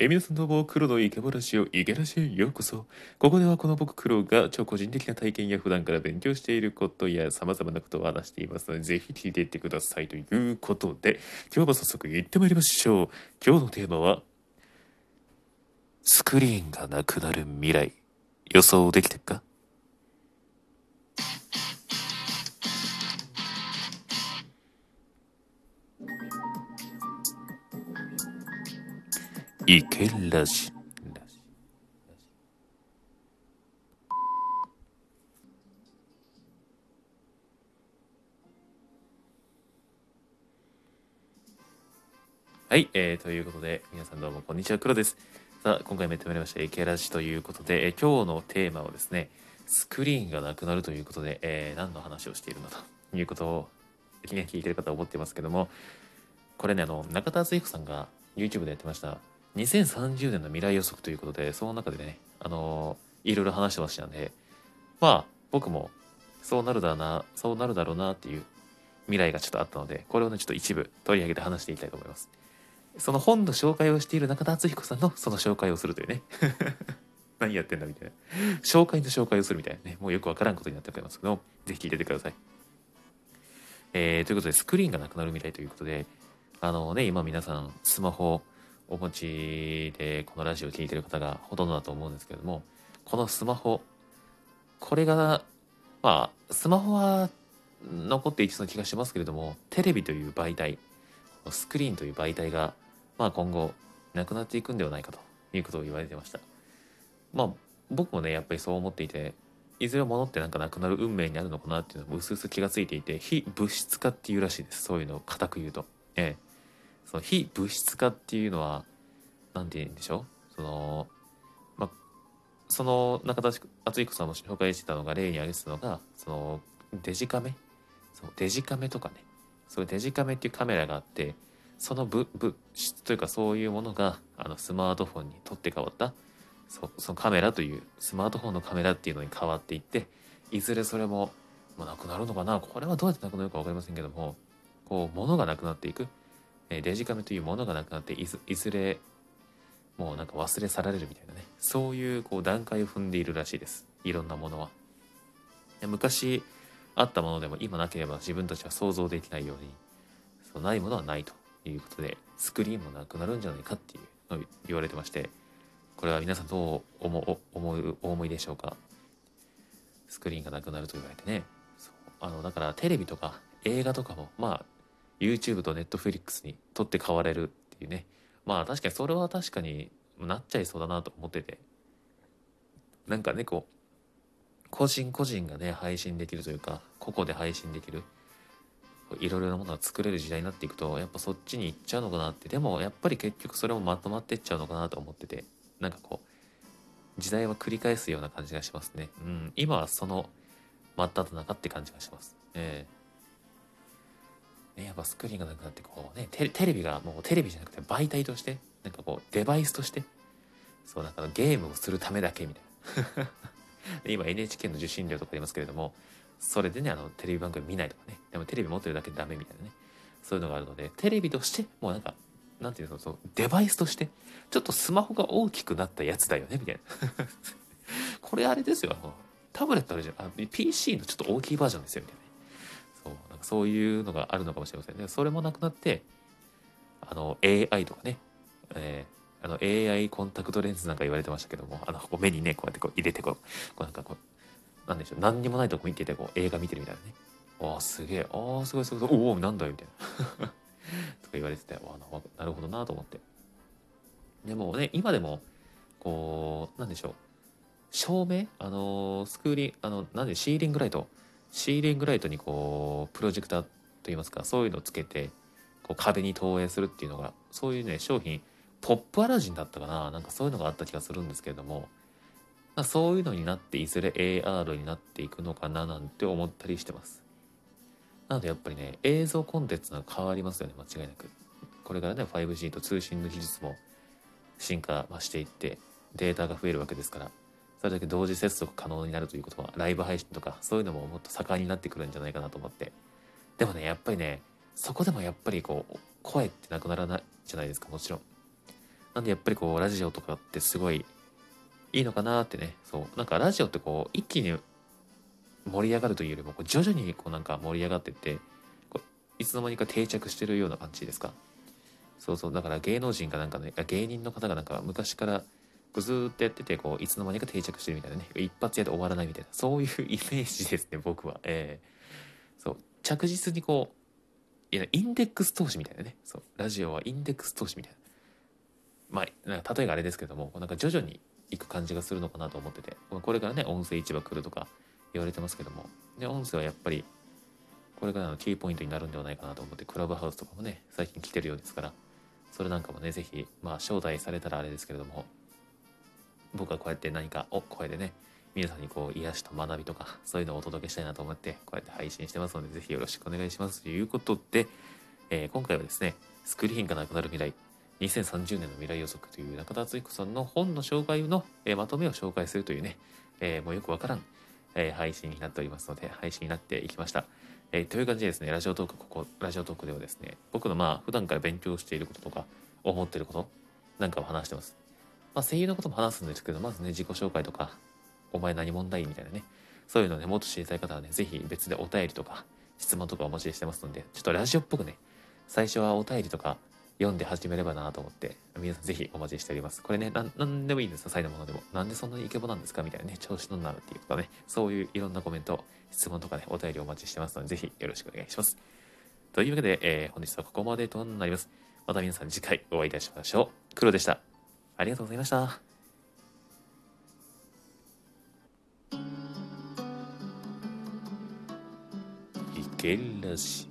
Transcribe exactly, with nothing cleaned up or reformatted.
えー、皆さんどうも、クロのイケボラシオ、イケラシへようこそ。ここではこの僕クロが超個人的な体験や普段から勉強していることや様々なことを話していますので、ぜひ聞いていってくださいということで、今日も早速行ってまいりましょう。今日のテーマは、スクリーンがなくなる未来、予想できてるか？イケラジ。はい、えー、ということで皆さんどうもこんにちは、クロです。さあ、今回もやってまいりましたイケラジということで、えー、今日のテーマはですね、スクリーンがなくなるということで、えー、何の話をしているのということを気に聞いている方は思ってますけども、これね、あの中田敦彦さんがYouTube でやってましたにせんさんじゅうねんの未来予測ということで、その中でね、あのー、いろいろ話してましたんで、まあ僕もそうなるだろうなそうなるだろうなっていう未来がちょっとあったので、これをねちょっと一部取り上げて話していきたいと思います。その本の紹介をしている中田敦彦さんのその紹介をするというね何やってんだみたいな、紹介の紹介をするみたいなね、もうよくわからんことになっておりますけど、ぜひ聞いててください。えー、ということで、スクリーンがなくなる未来ということで、あのね、今皆さんスマホお持ちでこのラジオを聴いてる方がほとんどだと思うんですけれども、このスマホ、これがまあスマホは残っていきそうな気がしますけれども、テレビという媒体、スクリーンという媒体がまあ今後なくなっていくんではないかということを言われてました。まあ僕もねやっぱりそう思っていて、いずれものってなんかなくなる運命にあるのかなっていうのもうすうす気がついていて、非物質化っていうらしいです。そういうのを固く言うと、ええ、その非物質化っていうのは何て言うんでしょう、その、まあ、その中田敦彦さんも紹介してたのが、例に挙げてたのがそのデジカメ、そのデジカメとかね、そういうデジカメっていうカメラがあって、その物質というかそういうものがあのスマートフォンに取って変わった、 そ, そのカメラというスマートフォンのカメラっていうのに変わっていって、いずれそれも、まあ、なくなるのかな、これはどうやってなくなるか分かりませんけども、こう物がなくなっていく、デジカメというものがなくなって、い ず, いずれもうなんか忘れ去られるみたいなね、そうい う, こう段階を踏んでいるらしいです。いろんなものは昔あったものでも今なければ自分たちは想像できないように、そうないものはないということで、スクリーンもなくなるんじゃないかっていうのを言われてまして、これは皆さんどう 思, 思うお思いでしょうか。スクリーンがなくなると言われてね、そうあのだからテレビとか映画とかもまあYouTube と Netflix に取って代われるっていうね、まあ確かにそれは確かになっちゃいそうだなと思ってて、なんかねこう個人個人がね配信できるというか、個々で配信できるいろいろなものが作れる時代になっていくと、やっぱそっちに行っちゃうのかなって、でもやっぱり結局それもまとまっていっちゃうのかなと思ってて、なんかこう時代は繰り返すような感じがしますね。うん、今はその真っただ中って感じがします。えーやっぱスクリーンがなくなってこうね、テレビがもうテレビじゃなくて媒体として、なんかこうデバイスとして、そうなんかゲームをするためだけみたいな今 エヌエイチケー の受信料とかありますけれども、それでねあのテレビ番組見ないとかね、でもテレビ持ってるだけでダメみたいなね、そういうのがあるので、テレビとしてもうなんかなんていうの、そのデバイスとしてちょっとスマホが大きくなったやつだよねみたいなこれあれですよ、タブレットあるじゃん、 ピーシー のちょっと大きいバージョンですよみたいな、なんかそういうのがあるのかもしれませんね。それもなくなって、あの エーアイ とかね、えー、あの エーアイ コンタクトレンズなんか言われてましたけども、あのこう目にねこうやってこう入れてこう、こうなんかこうなんでしょう、何にもないとこ見ててこう映画見てるみたいなね、ああすげえ、ああすごいすごい、おおなんだよみたいなとか言われてて、ああなるほどなと思って、でもね今でもこうなんでしょう、照明、あのスクリーン、あのなんでシーリングライトシーリングライトにこうプロジェクターといいますか、そういうのをつけてこう壁に投影するっていうのが、そういうね商品、ポップアラジンだったかな、なんかそういうのがあった気がするんですけれども、そういうのになっていずれ エーアール になっていくのかななんて思ったりしてます。なのでやっぱりね映像コンテンツが変わりますよね、間違いなく。これからね ファイブジー と通信の技術も進化していって、データが増えるわけですから、それだけ同時接続可能になるということは、ライブ配信とかそういうのももっと盛んになってくるんじゃないかなと思って。でもねやっぱりねそこでもやっぱりこう声ってなくならないじゃないですか、もちろん。なんでやっぱりこうラジオとかってすごいいいのかなってね。そうなんかラジオってこう一気に盛り上がるというよりもこう徐々にこうなんか盛り上がってってこういつの間にか定着してるような感じですか。そうそうだから芸能人かなんかね芸人の方がなんか昔からずーっとやっててこういつの間にか定着してるみたいなね、一発やで終わらないみたいな、そういうイメージですね僕は。えー、そう着実にこういやインデックス投資みたいなね、そうラジオはインデックス投資みたいな、まあなんか例えがあれですけどもなんか徐々に行く感じがするのかなと思ってて、これからね音声市場来るとか言われてますけども、で音声はやっぱりこれからのキーポイントになるんではないかなと思って、クラブハウスとかもね最近来てるようですから、それなんかもねぜひまあ招待されたらあれですけれども、僕はこうやって何かを声でね皆さんにこう癒しと学びとかそういうのをお届けしたいなと思ってこうやって配信してますので、ぜひよろしくお願いしますということで、えー、今回はですねスクリーンがなくなる未来にせんさんじゅうねんの未来予測という中田敦彦さんの本の紹介の、えー、まとめを紹介するというね、えー、もうよくわからん、えー、配信になっておりますので配信になっていきました、えー、という感じでですねラジオトークここラジオトークではですね僕のまあ普段から勉強していることとか思っていることなんかを話してます。まあ、声優のことも話すんですけど、まずね自己紹介とかお前何問題みたいなね、そういうのねもっと知りたい方はねぜひ別でお便りとか質問とかお持ちしてますので、ちょっとラジオっぽくね最初はお便りとか読んで始めればなと思って皆さんぜひお待ちしております。これね な, なんでもいいんですよ、サイのものでもなんでそんなにイケボなんですかみたいなね、調子乗んなっていうとかね、そういういろんなコメント質問とかねお便りお待ちしてますのでぜひよろしくお願いします。というわけで、えー、本日はここまでとなります。また皆さん次回お会いいたしましょう。クロでした。ありがとうございました。いけらし。